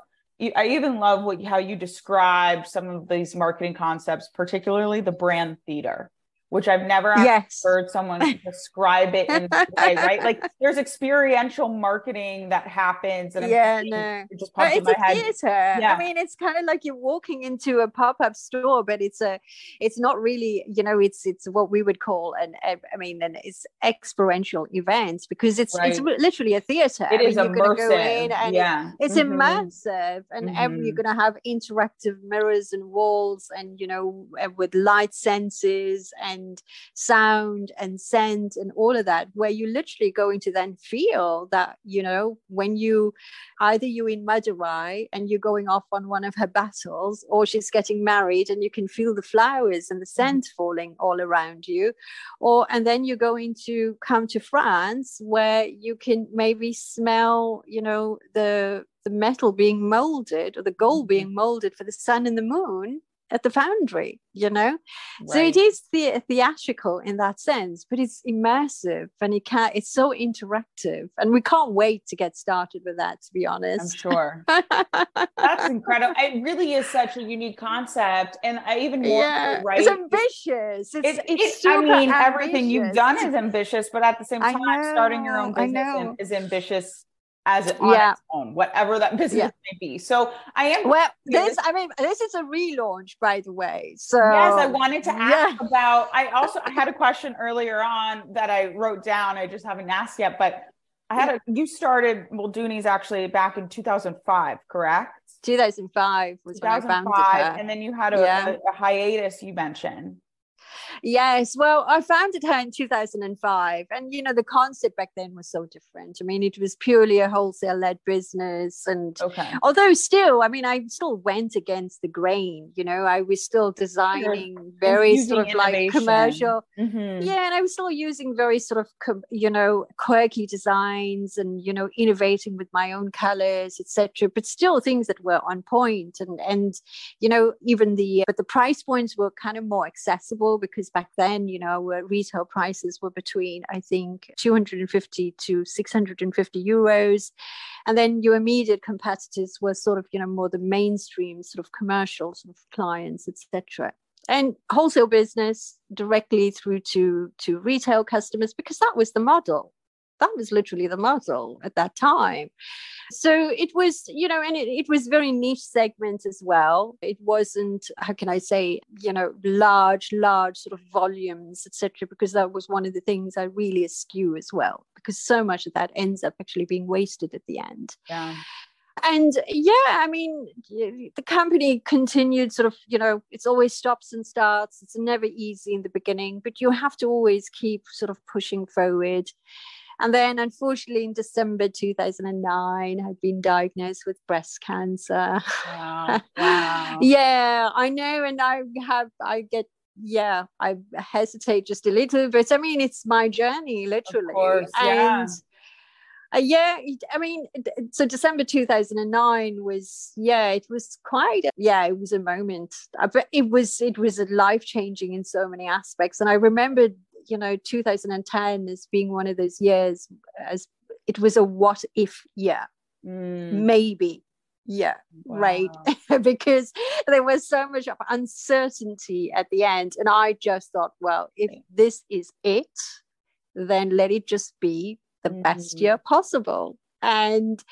I even love what how you describe some of these marketing concepts, particularly the brand theater, which I've never yes. heard someone describe it in this way, right? Like, there's experiential marketing that happens. And yeah, I'm, no. It just pops oh, in my head. It's a theater. Yeah. I mean, it's kind of like you're walking into a pop-up store, but it's a, it's not really, you know, it's it's what we would call an, I mean, an it's experiential events, because it's right. it's literally a theater. It I is mean, immersive. You're gonna go in and yeah. it's, it's mm-hmm. immersive, and mm-hmm. every, you're going to have interactive mirrors and walls, and, you know, with light sensors and and sound and scent and all of that, where you literally going to then feel that, you know, when you either you in Madurai and you're going off on one of her battles, or she's getting married and you can feel the flowers and the scent mm-hmm. falling all around you, or and then you're going to come to France where you can maybe smell, you know, the the metal being molded, or the gold mm-hmm. being molded for the sun and the moon at the foundry, you know, right. So it is the- theatrical in that sense, but it's immersive, and it can it's so interactive, and we can't wait to get started with that, to be honest. I'm sure. That's incredible. It really is such a unique concept, and I even more yeah. right. It's ambitious. It's, it's, it's it, I mean, ambitious. Everything you've done is ambitious, but at the same time, know, starting your own business is ambitious. As it on yeah. its own, whatever that business yeah. may be. So I am well. This, I mean, this is a relaunch, by the way. So yes, I wanted to ask yeah. about. I also I had a question earlier on that I wrote down. I just haven't asked yet, but I had yeah. a. You started Muldoonies actually back in two thousand five, correct? two thousand five was two thousand five, when I founded her. And then you had a, yeah. a, a hiatus. You mentioned. Yes, well, I founded her in two thousand five. And, you know, the concept back then was so different. I mean, it was purely a wholesale-led business. And okay. although still, I mean, I still went against the grain, you know, I was still designing You're very sort of innovation. like commercial. Mm-hmm. Yeah, and I was still using very sort of, you know, quirky designs and, you know, innovating with my own colors, et cetera, but still things that were on point. And, and you know, even the, but the price points were kind of more accessible because back then, you know, uh, retail prices were between, I think, two hundred fifty to six hundred fifty euros. And then your immediate competitors were sort of, you know, more the mainstream sort of commercial sort of clients, et cetera. And wholesale business directly through to, to retail customers, because that was the model. That was literally the model at that time. So it was, you know, and it, it was very niche segment as well. It wasn't, how can I say, you know, large, large sort of volumes, et cetera, because that was one of the things I really eschew as well, because so much of that ends up actually being wasted at the end. Yeah. And yeah, I mean, the company continued sort of, you know, it's always stops and starts. It's never easy in the beginning, but you have to always keep sort of pushing forward. And then, unfortunately, in December two thousand nine, I'd been diagnosed with breast cancer. Wow. Wow. Yeah, I know. And I have, I get, yeah, I hesitate just a little bit. I mean, it's my journey, literally. Of course, yeah. And Uh, yeah, I mean, so December two thousand nine was, yeah, it was quite, a, yeah, it was a moment. It was, it was life-changing in so many aspects. And I remembered, you know, two thousand ten as being one of those years as it was a what if year, mm. maybe. Yeah, wow. right. Because there was so much uncertainty at the end. And I just thought, well, if this is it, then let it just be the best mm-hmm. year possible. And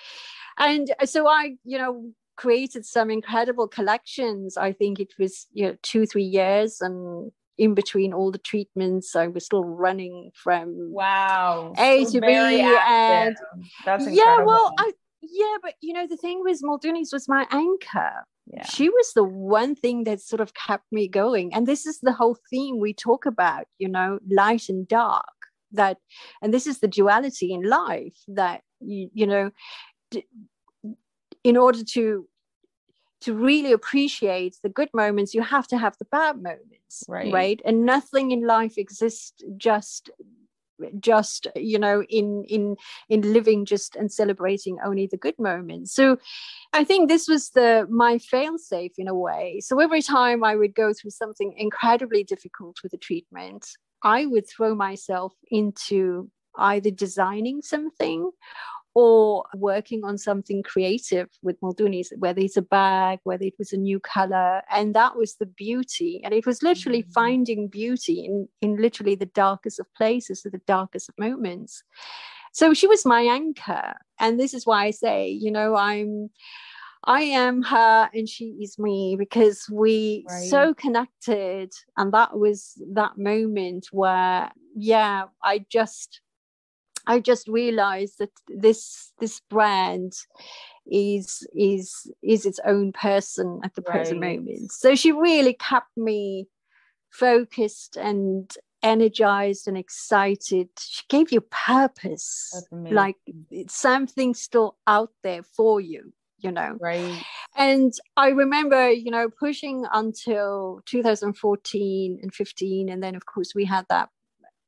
and so I, you know, created some incredible collections. I think it was, you know, two, three years. And in between all the treatments, I was still running from wow. A so to B. And That's incredible. Yeah, well, I, yeah, but you know, the thing was Muldoonies was my anchor. Yeah. She was the one thing that sort of kept me going. And this is the whole theme we talk about, you know, light and dark. That, and this is the duality in life, that you, you know, d- in order to to really appreciate the good moments, you have to have the bad moments, right? right? And nothing in life exists just just you know in in in living just and celebrating only the good moments. So I think this was the my fail-safe in a way. So every time I would go through something incredibly difficult with the treatment, I would throw myself into either designing something or working on something creative with Muldoonies, whether it's a bag, whether it was a new color. And that was the beauty. And it was literally mm-hmm. finding beauty in, in literally the darkest of places, the darkest of moments. So she was my anchor. And this is why I say, you know, I'm... I am her and she is me, because we right. so connected. And that was that moment where, yeah, I just, I just realized that this, this brand is, is, is its own person at the right. present moment. So she really kept me focused and energized and excited. She gave you purpose, like it's something still out there for you. You know, right. And I remember, you know, pushing until two thousand fourteen and fifteen. And then, of course, we had that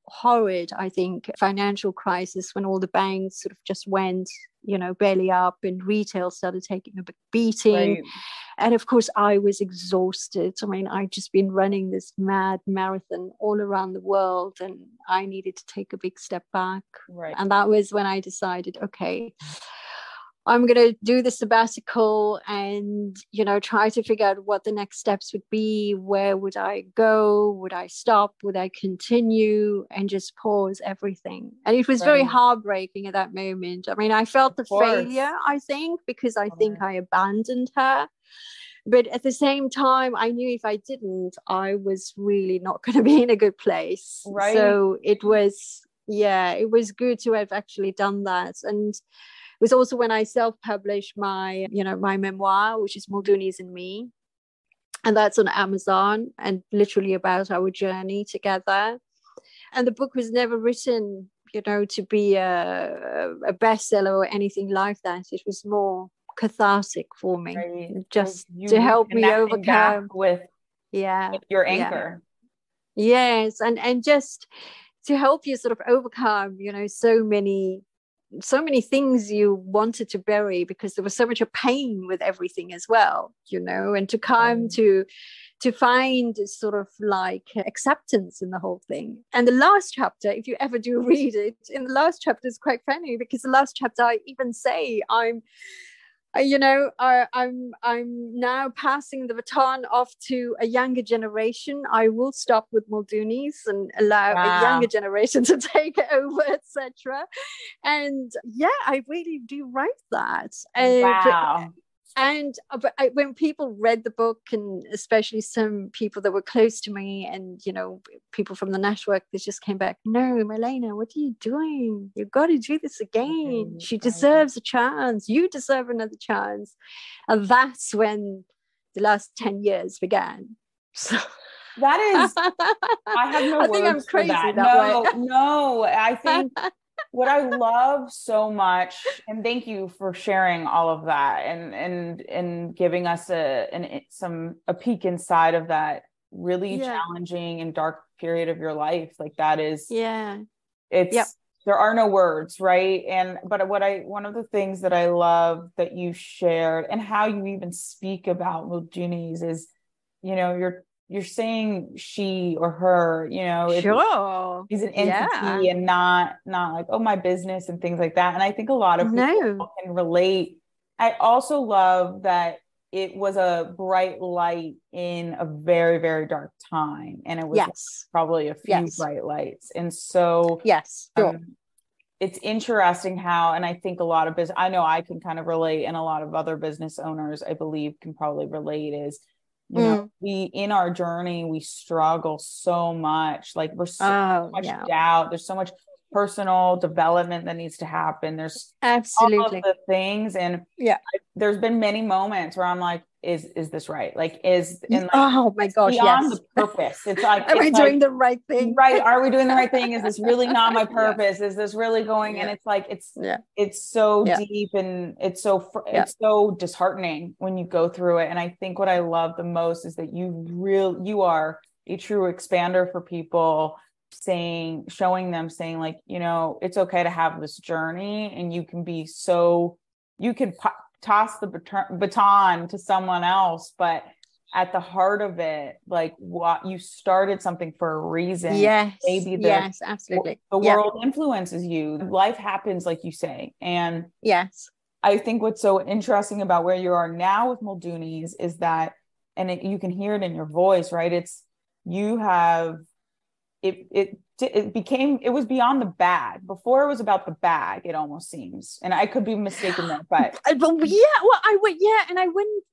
horrid, I think, financial crisis when all the banks sort of just went, you know, belly up and retail started taking a big beating. Right. And of course, I was exhausted. I mean, I'd just been running this mad marathon all around the world and I needed to take a big step back. Right. And that was when I decided, okay, I'm going to do the sabbatical and, you know, try to figure out what the next steps would be. Where would I go? Would I stop? Would I continue? And just pause everything. And it was right. very heartbreaking at that moment. I mean, I felt of the course. failure, I think, because I oh, think right. I abandoned her. But at the same time, I knew if I didn't, I was really not going to be in a good place. Right. So it was, yeah, it was good to have actually done that. And it was also when I self-published my, you know, my memoir, which is Muldoonies and Me. And that's on Amazon, and literally about our journey together. And the book was never written, you know, to be a, a bestseller or anything like that. It was more cathartic for me, right, just to help me overcome with, yeah, with your anger. Yeah. Yes, and and just to help you sort of overcome, you know, so many so many things you wanted to bury, because there was so much of pain with everything as well, you know, and to come mm. to to find sort of like acceptance in the whole thing. And the last chapter, if you ever do read it, in the last chapter is quite funny, because the last chapter I even say I'm, you know, I, I'm I'm now passing the baton off to a younger generation. I will stop with Muldoonies and allow wow. a younger generation to take over, et cetera. And yeah, I really do write that. And, wow. And but I, when people read the book, and especially some people that were close to me, and you know, people from the network, they just came back, "No, Marlené, what are you doing? You've got to do this again. She deserves a chance. You deserve another chance." And that's when the last ten years began. So that is, I have no I words think I'm crazy that. That no, way. no, I think. What I love so much, and thank you for sharing all of that, and and and giving us a an, some a peek inside of that really yeah. challenging and dark period of your life. Like that is, yeah, it's yep. there are no words, right? And but what I one of the things that I love that you shared, and how you even speak about Muldoonies, is, you know, you're you're saying she or her, you know, sure. is an entity yeah. and not, not like, oh, my business and things like that. And I think a lot of people no. can relate. I also love that it was a bright light in a very, very dark time. And it was yes. like probably a few yes. bright lights. And so yes, sure. um, it's interesting how, and I think a lot of business, I know I can kind of relate, and a lot of other business owners, I believe, can probably relate, is, you know, mm. we, in our journey, we struggle so much. Like we're so oh, much yeah. doubt. There's so much personal development that needs to happen. There's absolutely all of the things. And yeah, I, there's been many moments where I'm like, is, is this right? Like, is, and like, oh my gosh, beyond yes. the purpose. It's like, are it's we like, doing the right thing? Right. Are we doing the right thing? Is this really not my purpose? Yeah. Is this really going? Yeah. And it's like, it's, yeah. it's so yeah. deep, and it's so, fr- yeah. it's so disheartening when you go through it. And I think what I love the most is that you real, you are a true expander for people, saying, showing them, saying like, you know, it's okay to have this journey, and you can be so, you can po- toss the bat- baton to someone else, but at the heart of it, like what you started something for a reason. Yes. Maybe the, yes, absolutely. The yeah. world influences you. Life happens, like you say. And yes, I think what's so interesting about where you are now with Muldoonies is that, and it, you can hear it in your voice, right? It's, you have, it, it, it became, it was beyond the bag. Before it was about the bag, it almost seems. And I could be mistaken there, but. but yeah, well, I would, yeah. And I wouldn't,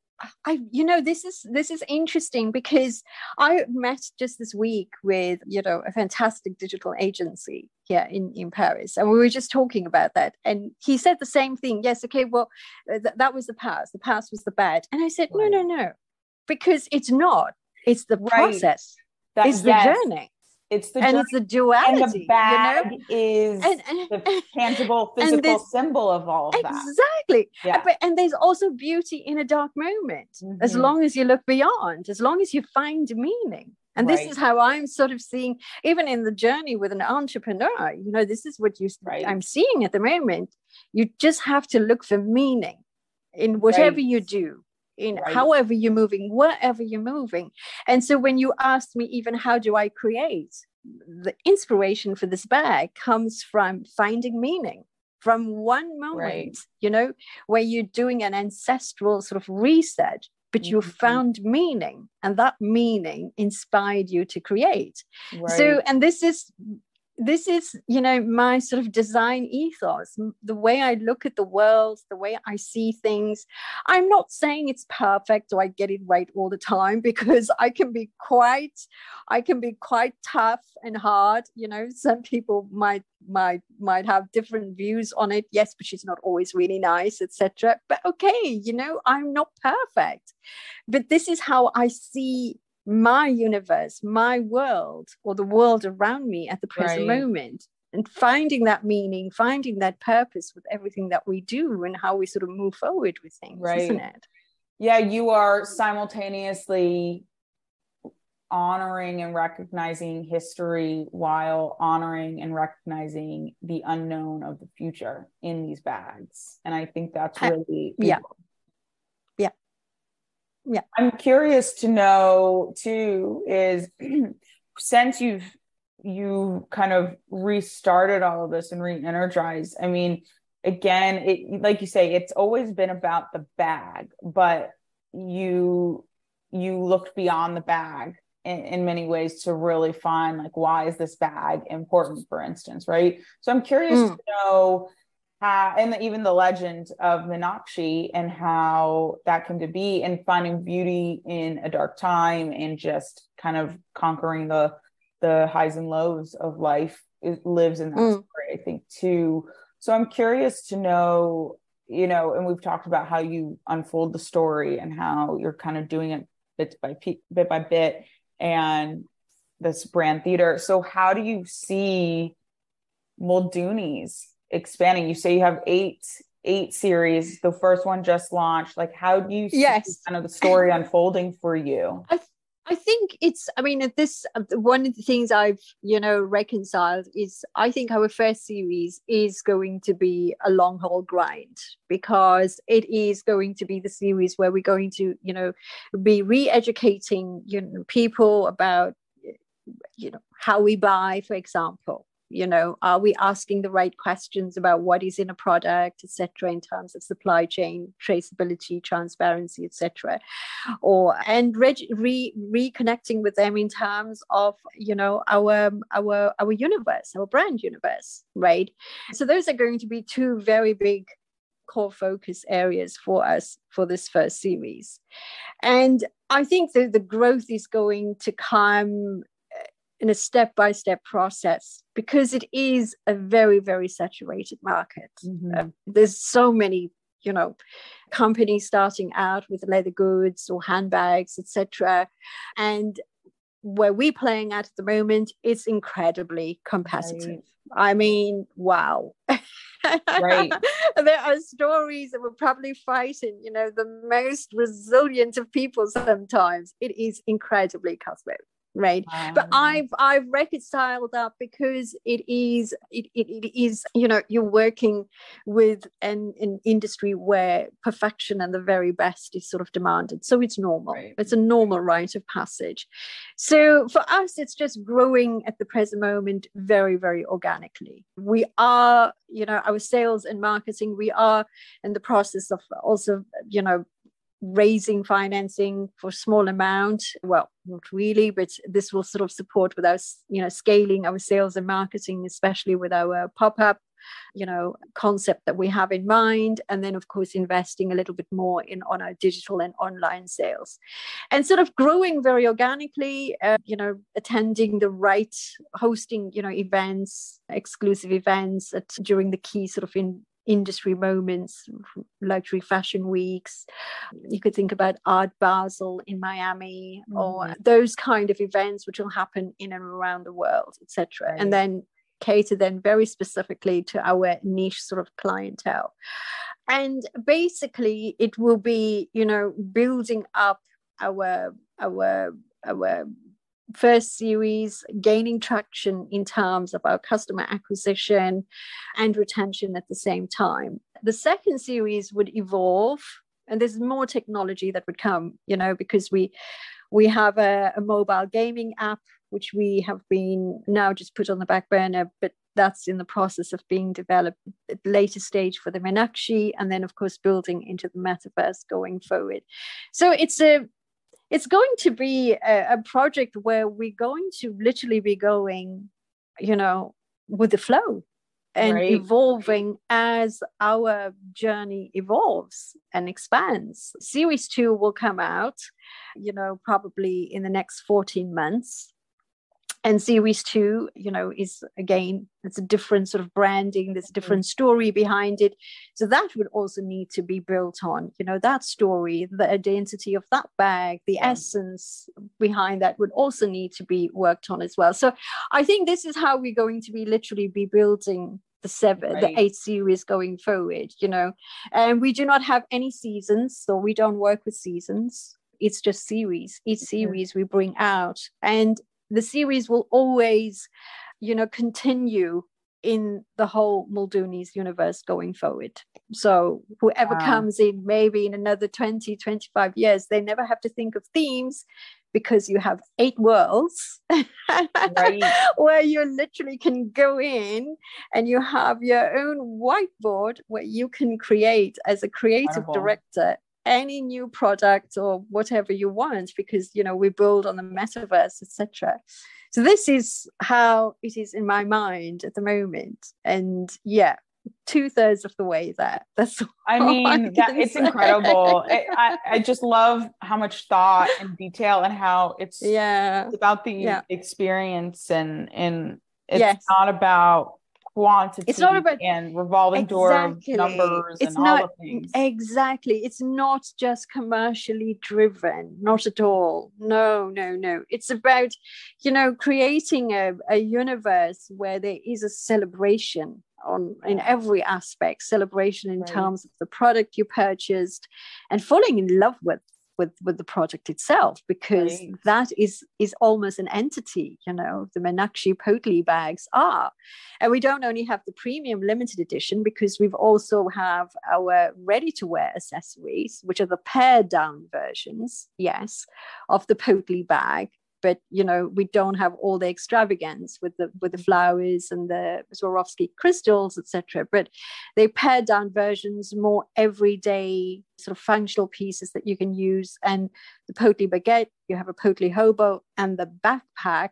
I, you know, this is, this is interesting, because I met just this week with, you know, a fantastic digital agency here in, in Paris. And we were just talking about that. And he said the same thing. Yes. Okay. Well, th- that was the past. The past was the bad. And I said, right. no, no, no, because it's not, it's the right. process. That, it's yes. the journey. It's the, and it's the duality, and the bag, you know? Is and, and, the tangible, physical symbol of all of that. Exactly. Yeah. But, and there's also beauty in a dark moment, mm-hmm. as long as you look beyond, as long as you find meaning. And right. this is how I'm sort of seeing, even in the journey with an entrepreneur, you know, this is what you, right. I'm seeing at the moment. You just have to look for meaning in whatever right. you do. in right. however you're moving, wherever you're moving. And so when you asked me even how do I create, the inspiration for this bag comes from finding meaning, from one moment, right. you know, where you're doing an ancestral sort of reset, but mm-hmm. you found meaning, and that meaning inspired you to create. Right. So, and this is this is, you know, my sort of design ethos, the way I look at the world, the way I see things. I'm not saying it's perfect or I get it right all the time, because I can be quite, I can be quite tough and hard. You know, some people might, might, might have different views on it. Yes, but she's not always really nice, et cetera. But okay, you know, I'm not perfect, but this is how I see my universe, my world, or the world around me at the present right. moment, and finding that meaning, finding that purpose with everything that we do and how we sort of move forward with things, right. isn't it? Yeah, you are simultaneously honoring and recognizing history while honoring and recognizing the unknown of the future in these bags. And I think that's really uh, yeah. cool. Yeah, I'm curious to know too, is since you've, you kind of restarted all of this and re-energized, I mean, again, it, like you say, it's always been about the bag, but you, you looked beyond the bag in, in many ways to really find like, why is this bag important, for instance, right? So I'm curious mm. to know Uh, and the, even the legend of Meenakshi and how that came to be, and finding beauty in a dark time, and just kind of conquering the the highs and lows of life. It lives in that mm. story, I think, too. So I'm curious to know, you know, and we've talked about how you unfold the story and how you're kind of doing it bit by pe- bit by bit, and this brand theater. So how do you see Muldoonies expanding? You say you have eight eight series, the first one just launched. Like, how do you see yes. kind of the story unfolding for you? I, th- I think it's I mean at this uh, one of the things I've, you know, reconciled is I think our first series is going to be a long haul grind, because it is going to be the series where we're going to, you know, be re-educating, you know, people about, you know, how we buy, for example. You know, are we asking the right questions about what is in a product, et cetera, in terms of supply chain, traceability, transparency, et cetera, or and re- re- reconnecting with them in terms of, you know, our our our universe, our brand universe, right? So those are going to be two very big core focus areas for us for this first series. And I think that the growth is going to come in a step-by-step process, because it is a very, very saturated market. Mm-hmm. Uh, there's so many, you know, companies starting out with leather goods or handbags, et cetera. And where we're playing at at the moment, it's incredibly competitive. Right. I mean, wow. Right. There are stories that we're probably fighting, you know, the most resilient of people sometimes. It is incredibly cutthroat. Right. Wow. But I've I've reconciled that, because it is it, it, it is, you know, you're working with an, an industry where perfection and the very best is sort of demanded. So it's normal. Right. It's a normal rite of passage. So for us, it's just growing at the present moment very, very organically. We are, you know, our sales and marketing, we are in the process of also, you know, raising financing for a small amount. Well, not really, but this will sort of support with us, you know, scaling our sales and marketing, especially with our pop-up, you know, concept that we have in mind. And then, of course, investing a little bit more in on our digital and online sales, and sort of growing very organically, uh, you know, attending the right, hosting, you know, events, exclusive events at, during the key sort of in industry moments, luxury fashion weeks. You could think about Art Basel in Miami, mm-hmm. or those kind of events which will happen in and around the world, et cetera. Right. And then cater then very specifically to our niche sort of clientele. And basically it will be, you know, building up our our our first series, gaining traction in terms of our customer acquisition and retention at the same time. The second series would evolve, and there's more technology that would come, you know, because we we have a, a mobile gaming app, which we have been now just put on the back burner, but that's in the process of being developed at a later stage for the Meenakshi, and then, of course, building into the metaverse going forward. So it's a It's going to be a, a project where we're going to literally be going, you know, with the flow and right. evolving as our journey evolves and expands. Series two will come out, you know, probably in the next fourteen months. And series two, you know, is again, it's a different sort of branding, there's a different story behind it. So that would also need to be built on, you know, that story, the identity of that bag, the yeah. essence behind that would also need to be worked on as well. So I think this is how we're going to be literally be building the seven, right. the eight series going forward, you know, and we do not have any seasons, so we don't work with seasons. It's just series. Each series mm-hmm. we bring out, and the series will always, you know, continue in the whole Muldoonies universe going forward. So whoever wow. comes in, maybe in another twenty, twenty-five years, they never have to think of themes, because you have eight worlds right. where you literally can go in and you have your own whiteboard where you can create as a creative Wonderful. director any new product or whatever you want, because, you know, we build on the metaverse, et cetera. So this is how it is in my mind at the moment. And yeah, two thirds of the way there. That's I mean, that, it's incredible. I, I, I just love how much thought and detail, and how it's, yeah. it's about the yeah. experience, and, and it's yes. not about quantity, it's not about and revolving exactly. door of numbers it's and not, all the things. Exactly. It's not just commercially driven, not at all. No, no, no. It's about, you know, creating a, a universe where there is a celebration on in every aspect, celebration in right. terms of the product you purchased, and falling in love with with with the product itself, because right. that is is almost an entity, you know, the Meenakshi Potli bags are. And we don't only have the premium limited edition, because we've also have our ready-to-wear accessories, which are the pared-down versions, yes, of the Potli bag. But, you know, we don't have all the extravagance with the with the flowers and the Swarovski crystals, et cetera. But they pared down versions, more everyday sort of functional pieces that you can use. And the Potli baguette, you have a Potli hobo, and the backpack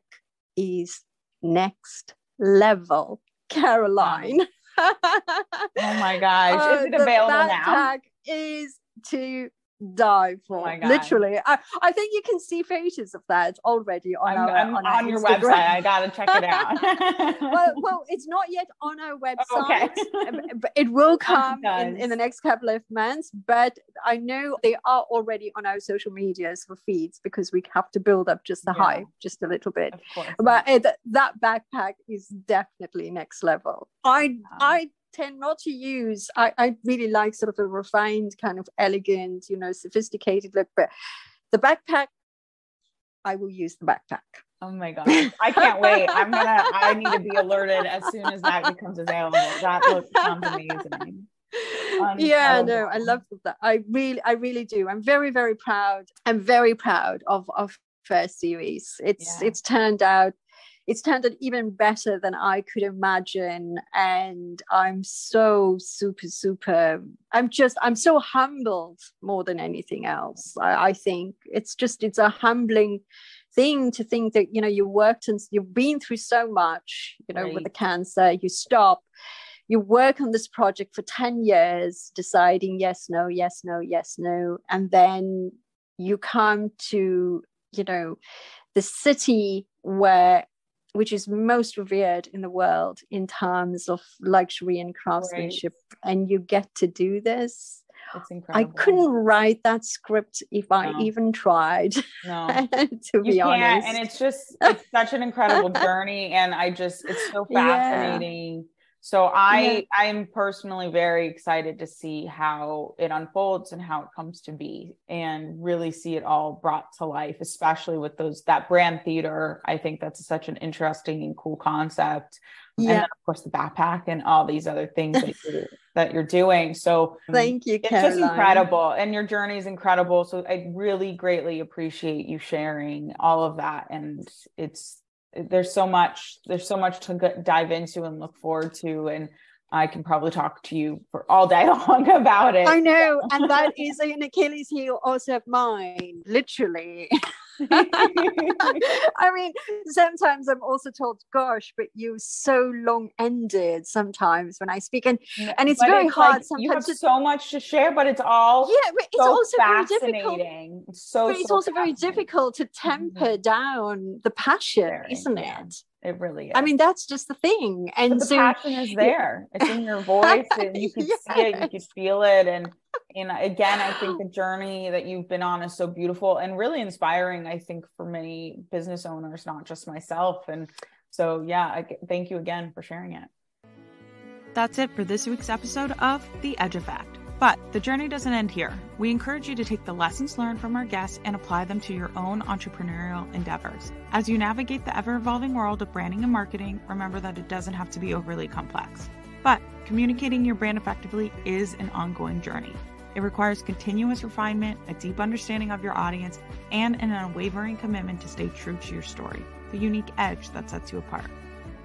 is next level, Caroline. Wow. Oh my gosh! Uh, Is it available now? The backpack is to die for. Oh my God. Literally, I, I think you can see photos of that already on I'm, our, I'm on, our on your Instagram. Website. I gotta check it out. well, well, it's not yet on our website. Oh, okay. But it will come in, in the next couple of months. But I know they are already on our social medias for feeds, because we have to build up just the yeah. hype just a little bit. But it, that backpack is definitely next level. I yeah. I. tend not to use I, I really like sort of a refined kind of elegant, you know, sophisticated look, but the backpack, I will use the backpack. Oh my God, I can't wait. I'm gonna I need to be alerted as soon as that becomes available. That looks amazing. Um, yeah, oh. no, I love that. I really I really do. I'm very, very proud. I'm very proud of of first series. It's yeah. it's turned out It's turned out even better than I could imagine. And I'm so super, super, I'm just, I'm so humbled more than anything else. I, I think it's just, it's a humbling thing to think that, you know, you worked and you've been through so much, you know, right. with the cancer, you stop, you work on this project for ten years, deciding yes, no, yes, no, yes, no. And then you come to, you know, the city where, which is most revered in the world in terms of luxury and craftsmanship. Right. And you get to do this. It's incredible. I couldn't write that script if no. I even tried, no. to be honest. And it's just, it's such an incredible journey. And I just, it's so fascinating. Yeah. So I, yeah. I'm personally very excited to see how it unfolds and how it comes to be, and really see it all brought to life, especially with those, that brand theater. I think that's such an interesting and cool concept. Yeah. And then of course the backpack and all these other things that you're, that you're doing. So thank you, Caroline. It's just incredible. And your journey is incredible. So I really greatly appreciate you sharing all of that. And it's, there's so much, there's so much to g- dive into and look forward to. And I can probably talk to you for all day long about it. I know. And that is an Achilles heel also of mine, literally. I mean, sometimes I'm also told, gosh, but you're so long-ended sometimes when I speak. And yeah, and it's very it's hard like, sometimes. You have to, so much to share, but it's all yeah, but it's so also fascinating. Very it's so, but it's so also very difficult to temper mm-hmm. down the passion, very, isn't yeah. it? It really is. I mean, that's just the thing. And but the so, passion is there. It's in your voice and you can yes. see it, you can feel it. And, and again, I think the journey that you've been on is so beautiful and really inspiring, I think, for many business owners, not just myself. And so, yeah, I, thank you again for sharing it. That's it for this week's episode of The Edge Effect. But the journey doesn't end here. We encourage you to take the lessons learned from our guests and apply them to your own entrepreneurial endeavors. As you navigate the ever-evolving world of branding and marketing, remember that it doesn't have to be overly complex. But communicating your brand effectively is an ongoing journey. It requires continuous refinement, a deep understanding of your audience, and an unwavering commitment to stay true to your story, the unique edge that sets you apart.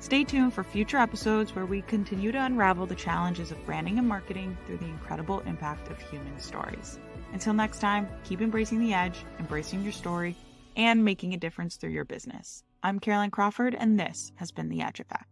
Stay tuned for future episodes where we continue to unravel the challenges of branding and marketing through the incredible impact of human stories. Until next time, keep embracing the edge, embracing your story, and making a difference through your business. I'm Caroline Crawford, and this has been The Edge Effect.